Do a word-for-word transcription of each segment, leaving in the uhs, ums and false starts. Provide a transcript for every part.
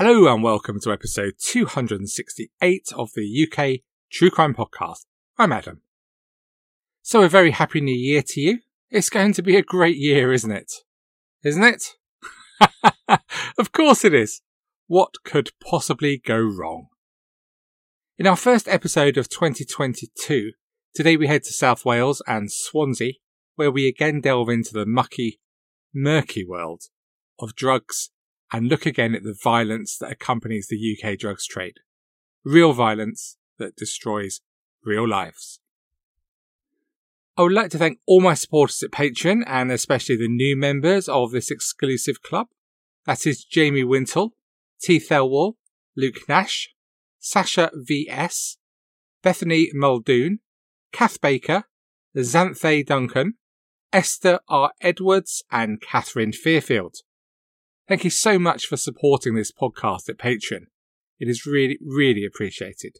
Hello and welcome to episode two hundred sixty-eight of the U K True Crime Podcast. I'm Adam. So a very happy new year to you. It's going to be a great year, isn't it? Isn't it? Of course it is. What could possibly go wrong? In our first episode of twenty twenty-two, today we head to South Wales and Swansea, where we again delve into the mucky, murky world of drugs and look again at the violence that accompanies the U K drugs trade. Real violence that destroys real lives. I would like to thank all my supporters at Patreon, and especially the new members of this exclusive club. That is Jamie Wintle, T. Thelwall, Luke Nash, Sasha V S, Bethany Muldoon, Kath Baker, Zanthe Duncan, Esther R. Edwards, and Catherine Fairfield. Thank you so much for supporting this podcast at Patreon. It is really, really appreciated.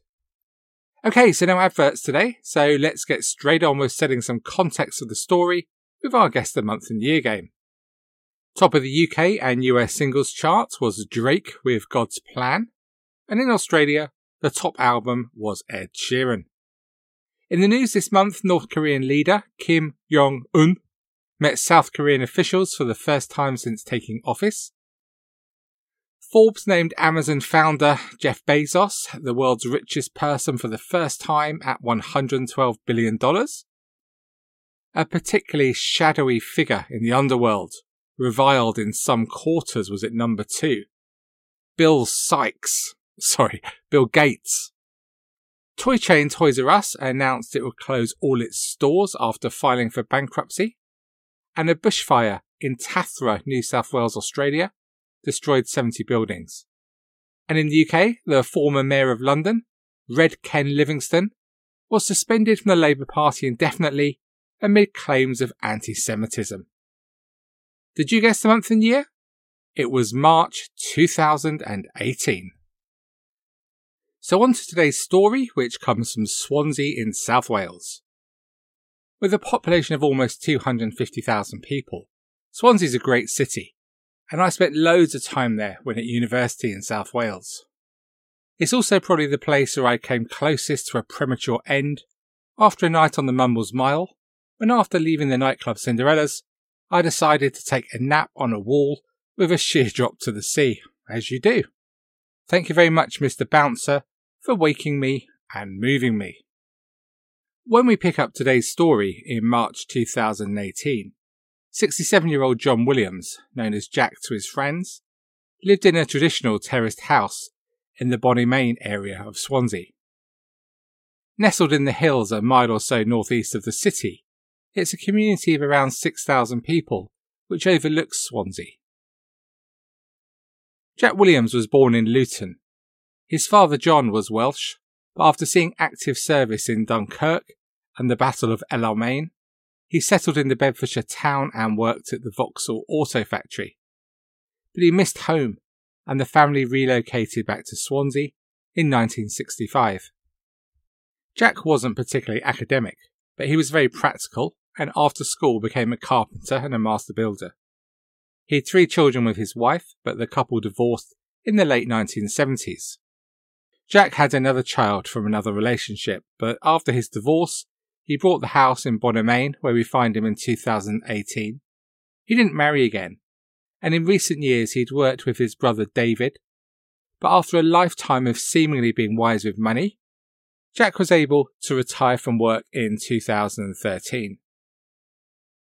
Okay, so no adverts today, so let's get straight on with setting some context of the story with our guest of the month and year game. Top of the U K and U S singles chart was Drake with God's Plan, and in Australia, the top album was Ed Sheeran. In the news this month, North Korean leader Kim Jong-un met South Korean officials for the first time since taking office. Forbes named Amazon founder Jeff Bezos the world's richest person for the first time at one hundred twelve billion dollars. A particularly shadowy figure in the underworld, reviled in some quarters, was at number two. Bill Sykes, sorry, Bill Gates. Toy chain Toys R Us announced it would close all its stores after filing for bankruptcy. And a bushfire in Tathra, New South Wales, Australia, destroyed seventy buildings. And in the U K, the former mayor of London, Red Ken Livingstone, was suspended from the Labour Party indefinitely amid claims of anti-Semitism. Did you guess the month and year? It was March two thousand eighteen. So on to today's story, which comes from Swansea in South Wales. With a population of almost two hundred fifty thousand people, Swansea's a great city, and I spent loads of time there when at university in South Wales. It's also probably the place where I came closest to a premature end after a night on the Mumbles Mile, when after leaving the nightclub Cinderella's, I decided to take a nap on a wall with a sheer drop to the sea, as you do. Thank you very much, Mister Bouncer, for waking me and moving me. When we pick up today's story in March two thousand eighteen, sixty-seven-year-old John Williams, known as Jack to his friends, lived in a traditional terraced house in the Bonny Main area of Swansea. Nestled in the hills a mile or so northeast of the city, it's a community of around six thousand people which overlooks Swansea. Jack Williams was born in Luton. His father John was Welsh, but after seeing active service in Dunkirk and the Battle of El Alamein, he settled in the Bedfordshire town and worked at the Vauxhall Auto Factory. But he missed home, and the family relocated back to Swansea in nineteen sixty-five. Jack wasn't particularly academic, but he was very practical, and after school became a carpenter and a master builder. He had three children with his wife, but the couple divorced in the late nineteen seventies. Jack had another child from another relationship, but after his divorce, he bought the house in Bonny Main, where we find him in two thousand eighteen. He didn't marry again, and in recent years he'd worked with his brother David, but after a lifetime of seemingly being wise with money, Jack was able to retire from work in two thousand thirteen.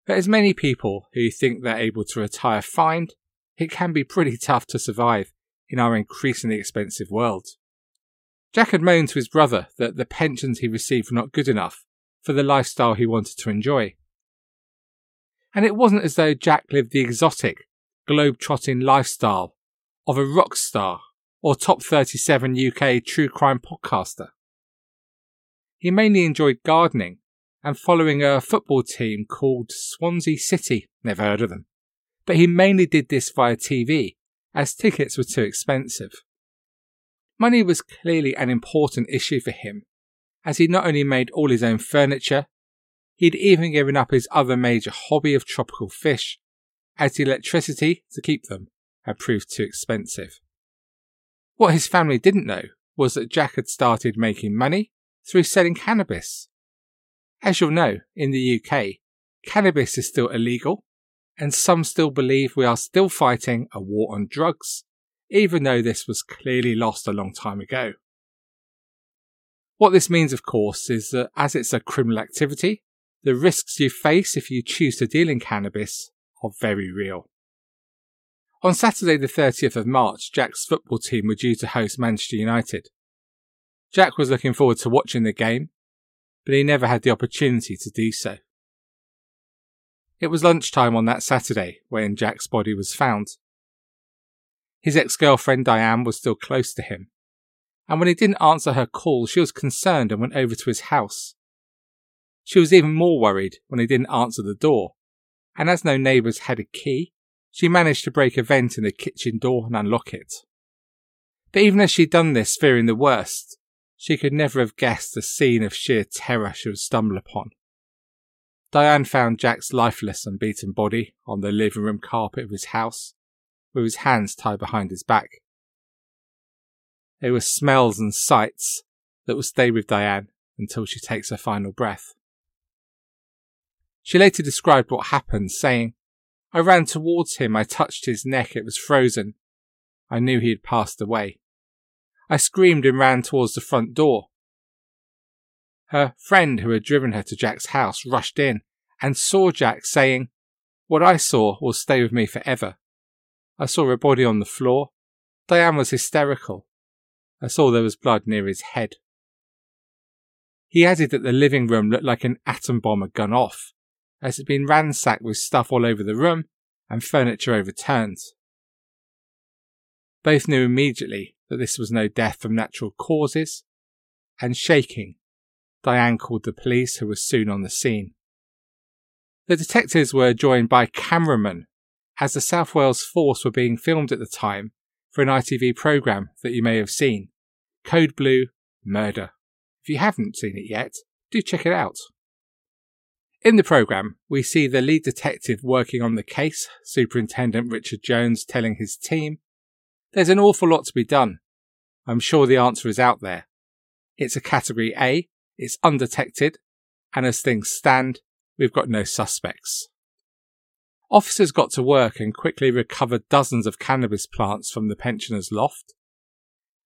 But as many people who think they're able to retire find, it can be pretty tough to survive in our increasingly expensive world. Jack had moaned to his brother that the pensions he received were not good enough for the lifestyle he wanted to enjoy. And it wasn't as though Jack lived the exotic, globe-trotting lifestyle of a rock star or top thirty-seven U K true crime podcaster. He mainly enjoyed gardening and following a football team called Swansea City, never heard of them, but he mainly did this via T V as tickets were too expensive. Money was clearly an important issue for him, as he not only made all his own furniture, he'd even given up his other major hobby of tropical fish, as the electricity to keep them had proved too expensive. What his family didn't know was that Jack had started making money through selling cannabis. As you'll know, in the U K, cannabis is still illegal, and some still believe we are still fighting a war on drugs, even though this was clearly lost a long time ago. What this means, of course, is that as it's a criminal activity, the risks you face if you choose to deal in cannabis are very real. On Saturday the thirtieth of March, Jack's football team were due to host Manchester United. Jack was looking forward to watching the game, but he never had the opportunity to do so. It was lunchtime on that Saturday when Jack's body was found. His ex-girlfriend Diane was still close to him, and when he didn't answer her call, she was concerned and went over to his house. She was even more worried when he didn't answer the door, and as no neighbours had a key, she managed to break a vent in the kitchen door and unlock it. But even as she'd done this, fearing the worst, she could never have guessed the scene of sheer terror she would stumble upon. Diane found Jack's lifeless and beaten body on the living room carpet of his house, with his hands tied behind his back. There were smells and sights that will stay with Diane until she takes her final breath. She later described what happened, saying, "I ran towards him, I touched his neck, it was frozen. I knew he had passed away. I screamed and ran towards the front door." Her friend who had driven her to Jack's house rushed in and saw Jack, saying, "What I saw will stay with me forever. I saw a body on the floor. Diane was hysterical. I saw there was blood near his head." He added that the living room looked like an atom bomb had gone off, as it had been ransacked with stuff all over the room and furniture overturned. Both knew immediately that this was no death from natural causes, and shaking, Diane called the police, who were soon on the scene. The detectives were joined by cameramen, as the South Wales force were being filmed at the time for an I T V programme that you may have seen, Code Blue Murder. If you haven't seen it yet, do check it out. In the programme, we see the lead detective working on the case, Superintendent Richard Jones, telling his team, "There's an awful lot to be done. I'm sure the answer is out there. It's a Category A, it's undetected, and as things stand, we've got no suspects." Officers got to work and quickly recovered dozens of cannabis plants from the pensioner's loft,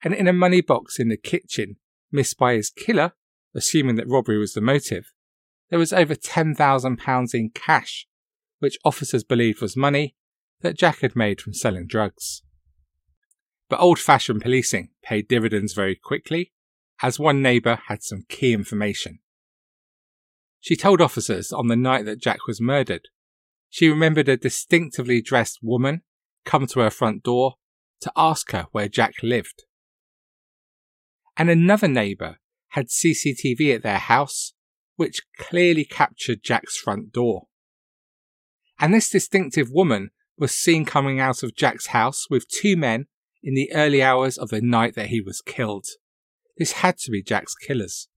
and in a money box in the kitchen, missed by his killer, assuming that robbery was the motive, there was over ten thousand pounds in cash, which officers believed was money that Jack had made from selling drugs. But old-fashioned policing paid dividends very quickly, as one neighbour had some key information. She told officers on the night that Jack was murdered, she remembered a distinctively dressed woman come to her front door to ask her where Jack lived. And another neighbour had C C T V at their house, which clearly captured Jack's front door. And this distinctive woman was seen coming out of Jack's house with two men in the early hours of the night that he was killed. This had to be Jack's killers.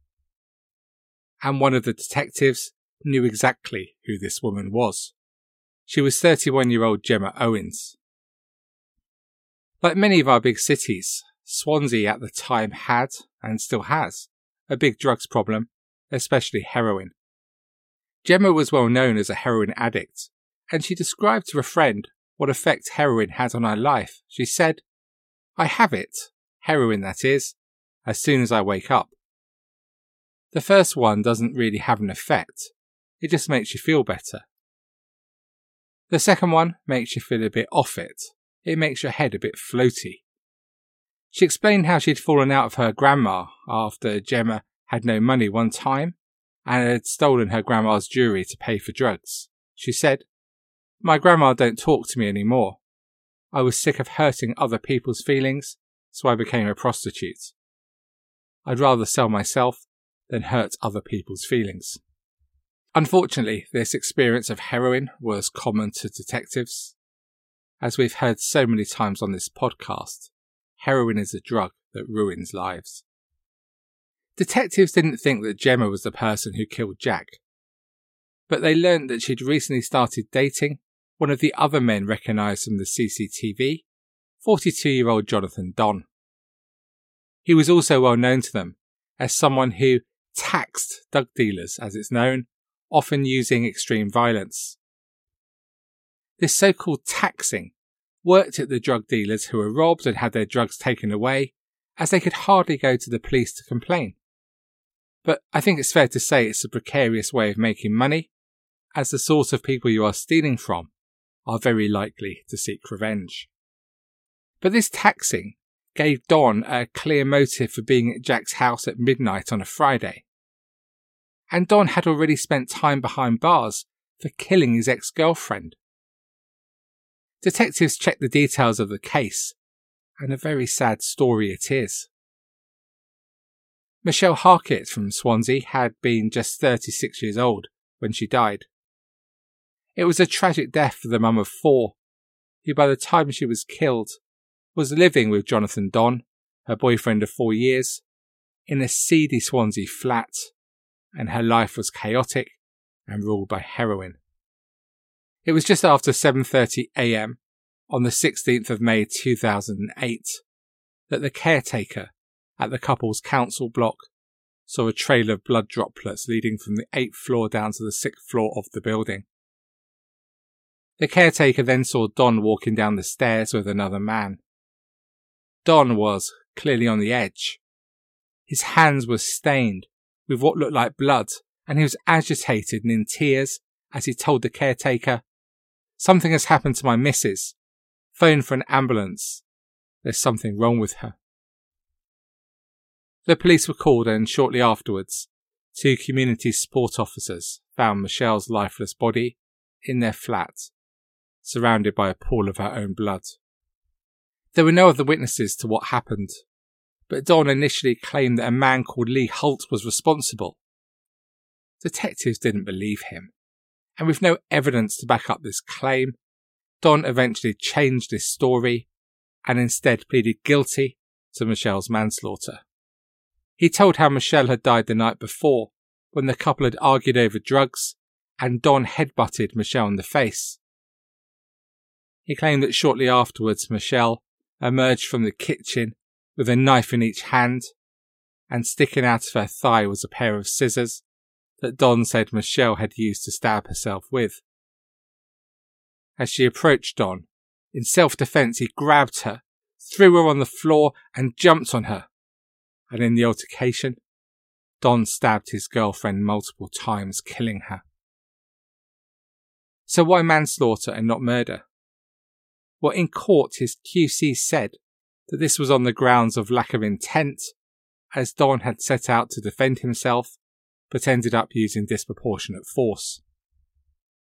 And one of the detectives knew exactly who this woman was. She was thirty-one-year-old Gemma Owens. Like many of our big cities, Swansea at the time had, and still has, a big drugs problem, especially heroin. Gemma was well known as a heroin addict, and she described to a friend what effect heroin had on her life, she said, "I have it, heroin that is, as soon as I wake up." The first one doesn't really have an effect, it just makes you feel better. The second one makes you feel a bit off it, it makes your head a bit floaty. She explained how she'd fallen out of her grandma after Gemma had no money one time and had stolen her grandma's jewellery to pay for drugs. She said, "My grandma don't talk to me anymore. I was sick of hurting other people's feelings, so I became a prostitute. I'd rather sell myself than hurt other people's feelings." Unfortunately, this experience of heroin was common to detectives. As we've heard so many times on this podcast, heroin is a drug that ruins lives. Detectives didn't think that Gemma was the person who killed Jack, but they learned that she'd recently started dating one of the other men recognised from the C C T V, forty-two-year-old Jonathan Don. He was also well known to them as someone who taxed drug dealers, as it's known, often using extreme violence. This so-called taxing worked at the drug dealers who were robbed and had their drugs taken away, as they could hardly go to the police to complain. But I think it's fair to say it's a precarious way of making money, as the sort of people you are stealing from are very likely to seek revenge. But this taxing gave Don a clear motive for being at Jack's house at midnight on a Friday. And Don had already spent time behind bars for killing his ex-girlfriend. Detectives checked the details of the case, and a very sad story it is. Michelle Harkett from Swansea had been just thirty-six years old when she died. It was a tragic death for the mum of four, who by the time she was killed was living with Jonathan Don, her boyfriend of four years, in a seedy Swansea flat, and her life was chaotic and ruled by heroin. It was just after seven thirty a m on the sixteenth of May two thousand eight that the caretaker at the couple's council block saw a trail of blood droplets leading from the eighth floor down to the sixth floor of the building. The caretaker then saw Don walking down the stairs with another man. Don was clearly on the edge. His hands were stained with what looked like blood, and he was agitated and in tears as he told the caretaker, "Something has happened to my missus. Phone for an ambulance. There's something wrong with her." The police were called, and shortly afterwards, two community support officers found Michelle's lifeless body in their flat, surrounded by a pool of her own blood. There were no other witnesses to what happened, but Don initially claimed that a man called Lee Holt was responsible. Detectives didn't believe him, and with no evidence to back up this claim, Don eventually changed his story and instead pleaded guilty to Michelle's manslaughter. He told how Michelle had died the night before when the couple had argued over drugs and Don headbutted Michelle in the face. He claimed that shortly afterwards Michelle emerged from the kitchen with a knife in each hand, and sticking out of her thigh was a pair of scissors that Don said Michelle had used to stab herself with. As she approached Don, in self-defense he grabbed her, threw her on the floor and jumped on her. And in the altercation, Don stabbed his girlfriend multiple times, killing her. So why manslaughter and not murder? Well, in court his Q C said that this was on the grounds of lack of intent, as Don had set out to defend himself but ended up using disproportionate force.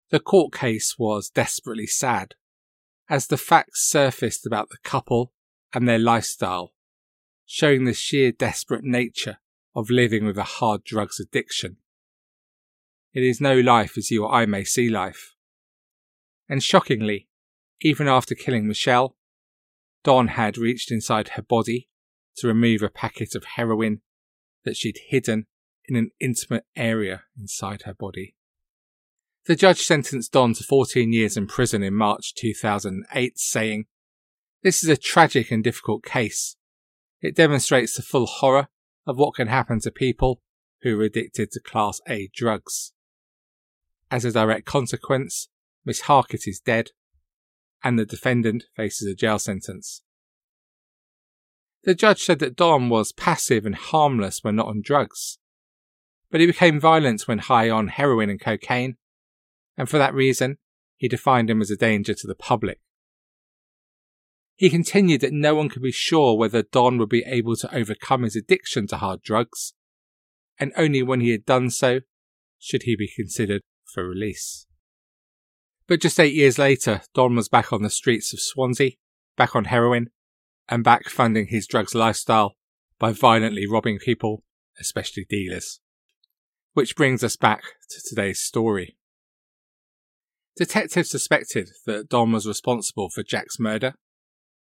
The court case was desperately sad, as the facts surfaced about the couple and their lifestyle, showing the sheer desperate nature of living with a hard drugs addiction. It is no life as you or I may see life. And shockingly, even after killing Michelle, Don had reached inside her body to remove a packet of heroin that she'd hidden in an intimate area inside her body. The judge sentenced Don to fourteen years in prison in March two thousand eight, saying, "This is a tragic and difficult case. It demonstrates the full horror of what can happen to people who are addicted to Class A drugs. As a direct consequence, Miss Harkett is dead, and the defendant faces a jail sentence. The judge said that Don was passive and harmless when not on drugs, but he became violent when high on heroin and cocaine, and for that reason, he defined him as a danger to the public. He continued that no one could be sure whether Don would be able to overcome his addiction to hard drugs, and only when he had done so should he be considered for release. But just eight years later, Don was back on the streets of Swansea, back on heroin, and back funding his drugs lifestyle by violently robbing people, especially dealers. Which brings us back to today's story. Detectives suspected that Don was responsible for Jack's murder,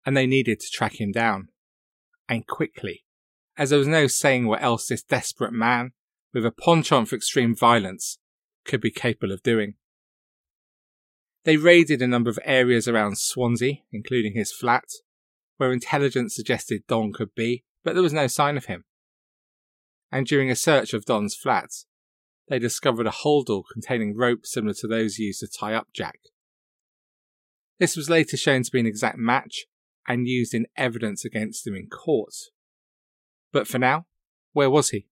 and they needed to track him down. And quickly, as there was no saying what else this desperate man, with a penchant for extreme violence, could be capable of doing. They raided a number of areas around Swansea, including his flat, where intelligence suggested Don could be, but there was no sign of him. And during a search of Don's flat, they discovered a holdall containing rope similar to those used to tie up Jack. This was later shown to be an exact match and used in evidence against him in court. But for now, where was he?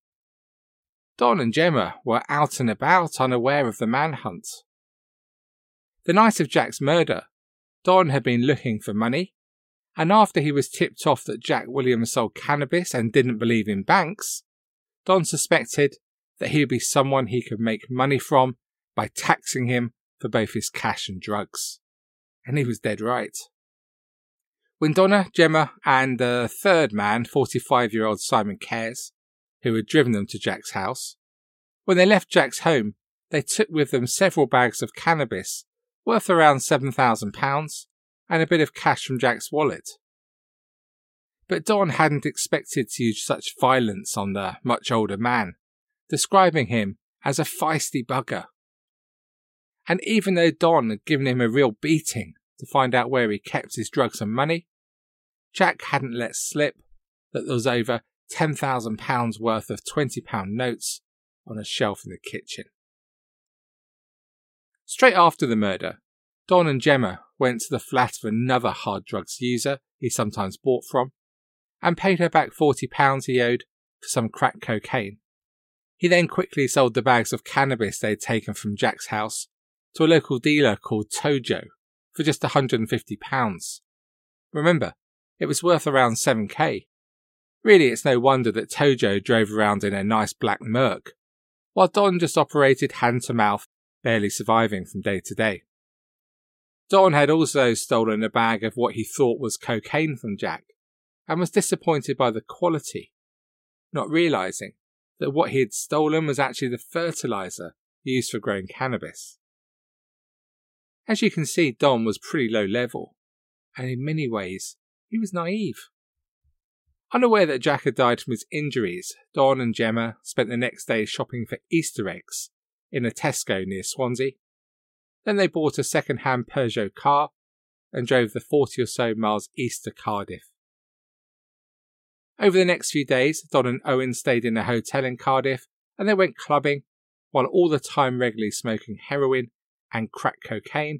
Don and Gemma were out and about, unaware of the manhunt. The night of Jack's murder, Don had been looking for money, and after he was tipped off that Jack Williams sold cannabis and didn't believe in banks, Don suspected that he would be someone he could make money from by taxing him for both his cash and drugs. And he was dead right. When Donna, Gemma, and the third man, forty-five-year-old Simon Cairns, who had driven them to Jack's house, when they left Jack's home, they took with them several bags of cannabis worth around seven thousand pounds and a bit of cash from Jack's wallet. But Don hadn't expected to use such violence on the much older man, describing him as a feisty bugger. And even though Don had given him a real beating to find out where he kept his drugs and money, Jack hadn't let slip that there was over ten thousand pounds worth of twenty pound notes on a shelf in the kitchen. Straight after the murder, Don and Gemma went to the flat of another hard drugs user he sometimes bought from and paid her back forty pounds he owed for some crack cocaine. He then quickly sold the bags of cannabis they had taken from Jack's house to a local dealer called Tojo for just one hundred fifty pounds. Remember, it was worth around seven k. Really, it's no wonder that Tojo drove around in a nice black Merc, while Don just operated hand-to-mouth, barely surviving from day to day. Don had also stolen a bag of what he thought was cocaine from Jack, and was disappointed by the quality, not realising that what he had stolen was actually the fertiliser used for growing cannabis. As you can see, Don was pretty low level, and in many ways, he was naive. Unaware that Jack had died from his injuries, Don and Gemma spent the next day shopping for Easter eggs in a Tesco near Swansea. Then they bought a second-hand Peugeot car and drove the forty or so miles east to Cardiff. Over the next few days, Don and Owen stayed in a hotel in Cardiff and they went clubbing, while all the time regularly smoking heroin and crack cocaine,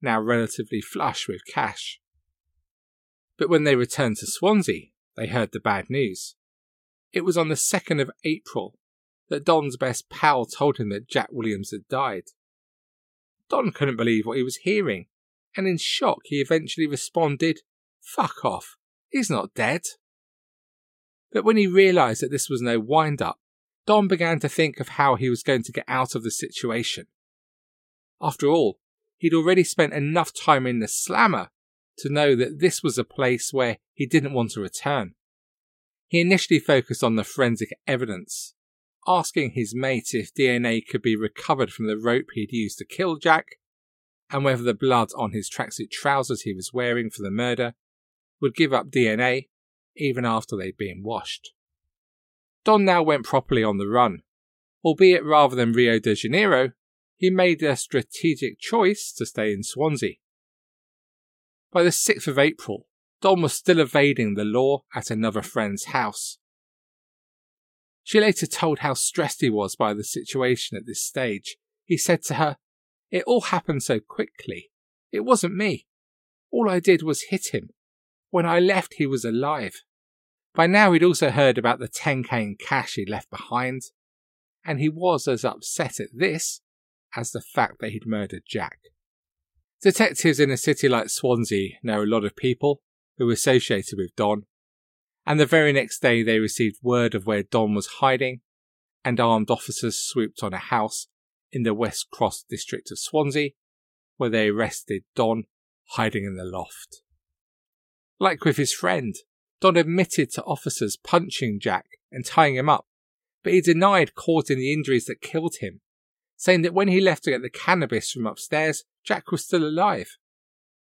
now relatively flush with cash. But when they returned to Swansea, they heard the bad news. It was on the second of April that Don's best pal told him that Jack Williams had died. Don couldn't believe what he was hearing, and in shock he eventually responded, "Fuck off, he's not dead." But when he realised that this was no wind-up, Don began to think of how he was going to get out of the situation. After all, he'd already spent enough time in the slammer to know that this was a place where he didn't want to return. He initially focused on the forensic evidence, asking his mate if D N A could be recovered from the rope he'd used to kill Jack, and whether the blood on his tracksuit trousers he was wearing for the murder would give up D N A even after they'd been washed. Don now went properly on the run, albeit rather than Rio de Janeiro, he made a strategic choice to stay in Swansea. By the sixth of April, Don was still evading the law at another friend's house. She later told how stressed he was by the situation at this stage. He said to her, "It all happened so quickly. It wasn't me. All I did was hit him. When I left, he was alive. By now he'd also heard about the ten K in cash he'd left behind, and he was as upset at this as the fact that he'd murdered Jack. Detectives in a city like Swansea know a lot of people who were associated with Don, and the very next day they received word of where Don was hiding, and armed officers swooped on a house in the West Cross district of Swansea, where they arrested Don, hiding in the loft. Like with his friend, Don admitted to officers punching Jack and tying him up, but he denied causing the injuries that killed him, saying that when he left to get the cannabis from upstairs, Jack was still alive.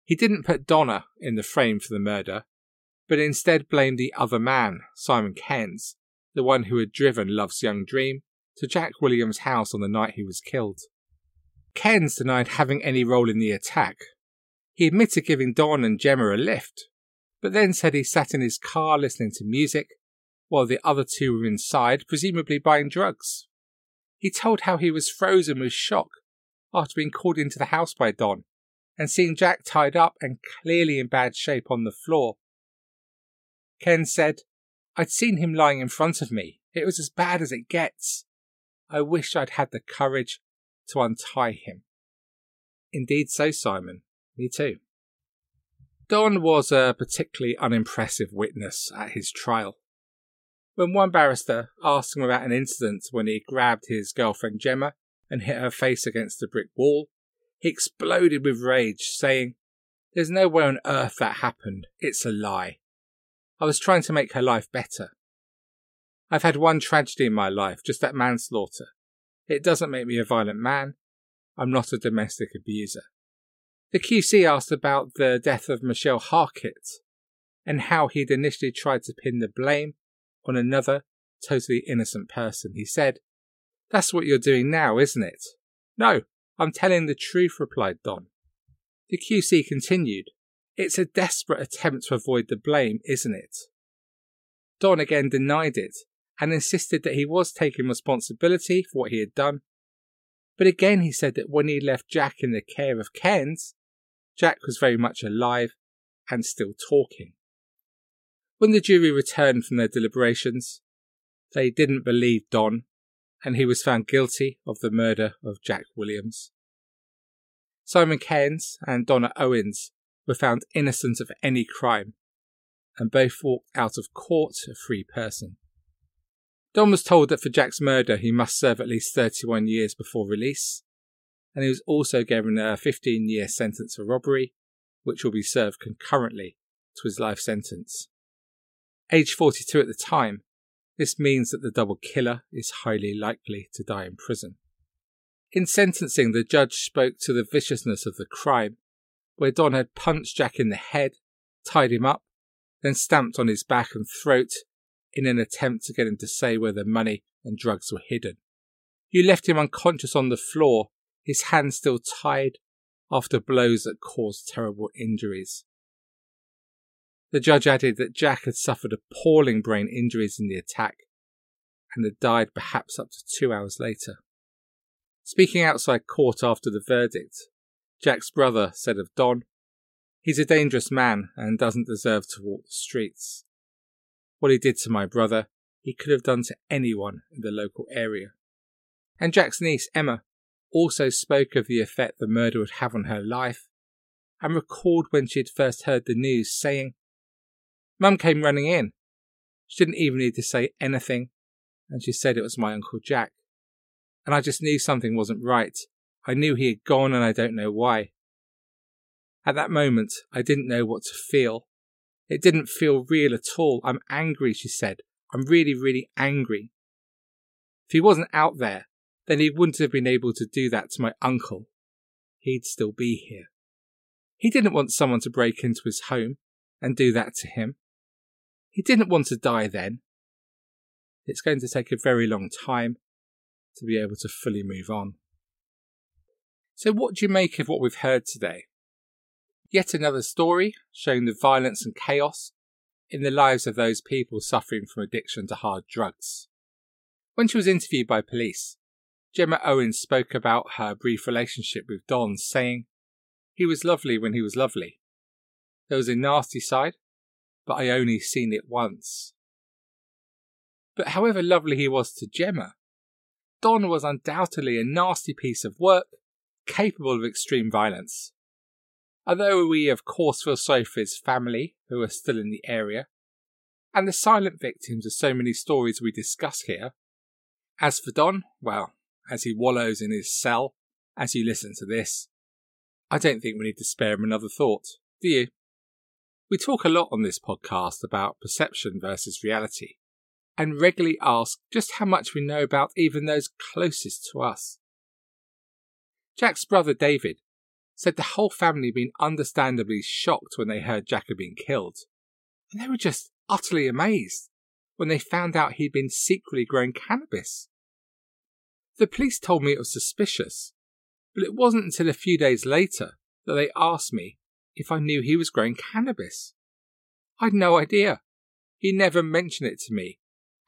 He didn't put Donna in the frame for the murder, but instead blamed the other man, Simon Cairns, the one who had driven Love's Young Dream to Jack Williams' house on the night he was killed. Cairns denied having any role in the attack. He admitted giving Don and Gemma a lift, but then said he sat in his car listening to music while the other two were inside, presumably buying drugs. He told how he was frozen with shock after being called into the house by Don and seeing Jack tied up and clearly in bad shape on the floor. Ken said, "I'd seen him lying in front of me. It was as bad as it gets. I wish I'd had the courage to untie him." Indeed so, Simon. Me too. Don was a particularly unimpressive witness at his trial. When one barrister asked him about an incident when he grabbed his girlfriend Gemma and hit her face against a brick wall, he exploded with rage, saying, "There's no way on earth that happened. It's a lie. I was trying to make her life better. I've had one tragedy in my life, just that manslaughter. It doesn't make me a violent man. I'm not a domestic abuser." The Q C asked about the death of Michelle Harkett and how he'd initially tried to pin the blame on another, totally innocent person. He said, "That's what you're doing now, isn't it?" "No, I'm telling the truth," replied Don. The Q C continued, "It's a desperate attempt to avoid the blame, isn't it?" Don again denied it and insisted that he was taking responsibility for what he had done. But again he said that when he left Jack in the care of Cairns, Jack was very much alive and still talking. When the jury returned from their deliberations, they didn't believe Don, and he was found guilty of the murder of Jack Williams. Simon Cairns and Donna Owens were found innocent of any crime, and both walked out of court a free person. Don was told that for Jack's murder he must serve at least thirty-one years before release, and he was also given a fifteen-year sentence for robbery, which will be served concurrently to his life sentence. Age forty-two at the time, this means that the double killer is highly likely to die in prison. In sentencing, the judge spoke to the viciousness of the crime, where Don had punched Jack in the head, tied him up, then stamped on his back and throat in an attempt to get him to say where the money and drugs were hidden. You left him unconscious on the floor, his hands still tied, after blows that caused terrible injuries. The judge added that Jack had suffered appalling brain injuries in the attack and had died perhaps up to two hours later. Speaking outside court after the verdict, Jack's brother said of Don, "He's a dangerous man and doesn't deserve to walk the streets. What he did to my brother, he could have done to anyone in the local area." And Jack's niece, Emma, also spoke of the effect the murder would have on her life and recalled when she had first heard the news, saying, "Mum came running in. She didn't even need to say anything, and she said it was my Uncle Jack. And I just knew something wasn't right. I knew he had gone, and I don't know why. At that moment, I didn't know what to feel. It didn't feel real at all. I'm angry," she said. "I'm really, really angry. If he wasn't out there, then he wouldn't have been able to do that to my uncle. He'd still be here. He didn't want someone to break into his home and do that to him. He didn't want to die then. It's going to take a very long time to be able to fully move on." So what do you make of what we've heard today? Yet another story showing the violence and chaos in the lives of those people suffering from addiction to hard drugs. When she was interviewed by police, Gemma Owens spoke about her brief relationship with Don, saying, "He was lovely when he was lovely. There was a nasty side, but I only seen it once. But however lovely he was to Gemma, Don was undoubtedly a nasty piece of work, capable of extreme violence. Although we of course feel sorry for his family, who are still in the area, and the silent victims of so many stories we discuss here. As for Don, well, as he wallows in his cell, as you listen to this, I don't think we need to spare him another thought, do you? We talk a lot on this podcast about perception versus reality, and regularly ask just how much we know about even those closest to us. Jack's brother David said the whole family had been understandably shocked when they heard Jack had been killed, and they were just utterly amazed when they found out he'd been secretly growing cannabis. The police told me it was suspicious, but it wasn't until a few days later that they asked me if I knew he was growing cannabis. I'd no idea. He never mentioned it to me,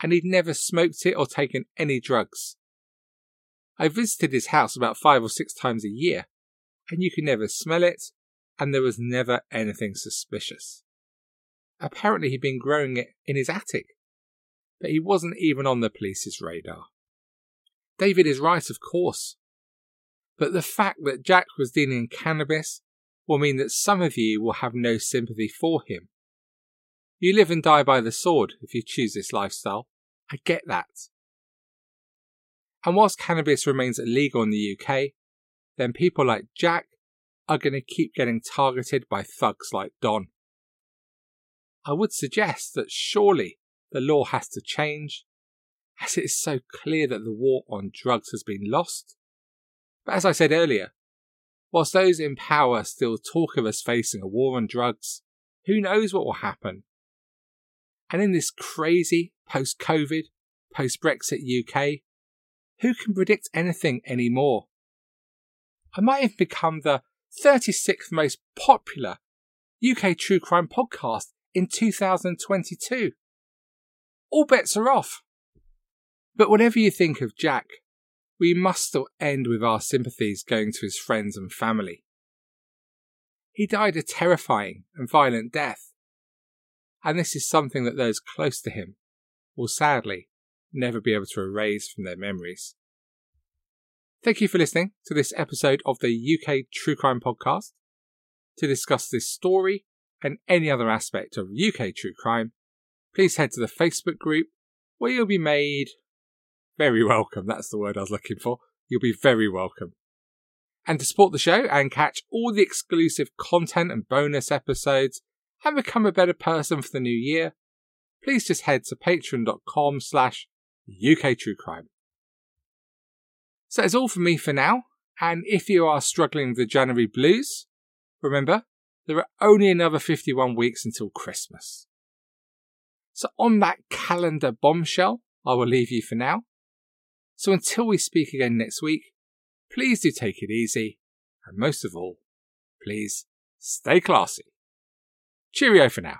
and he'd never smoked it or taken any drugs. I visited his house about five or six times a year, and you could never smell it, and there was never anything suspicious. Apparently he'd been growing it in his attic, but he wasn't even on the police's radar. David is right, of course, but the fact that Jack was dealing in cannabis will mean that some of you will have no sympathy for him. You live and die by the sword if you choose this lifestyle. I get that. And whilst cannabis remains illegal in the U K, then people like Jack are going to keep getting targeted by thugs like Don. I would suggest that surely the law has to change, as it is so clear that the war on drugs has been lost. But as I said earlier, whilst those in power still talk of us facing a war on drugs, who knows what will happen? And in this crazy post-COVID, post-Brexit U K, who can predict anything anymore? I might have become the thirty-sixth most popular U K true crime podcast in two thousand twenty-two. All bets are off. But whatever you think of Jack, we must still end with our sympathies going to his friends and family. He died a terrifying and violent death, and this is something that those close to him will sadly never be able to erase from their memories. Thank you for listening to this episode of the U K True Crime Podcast. To discuss this story and any other aspect of U K true crime, please head to the Facebook group where you'll be made very welcome. That's the word I was looking for. You'll be very welcome. And to support the show and catch all the exclusive content and bonus episodes and become a better person for the new year, please just head to patreon.com slash UKTrueCrime. So that's all from me for now. And if you are struggling with the January blues, remember, there are only another fifty-one weeks until Christmas. So on that calendar bombshell, I will leave you for now. So until we speak again next week, please do take it easy, and most of all, please stay classy. Cheerio for now.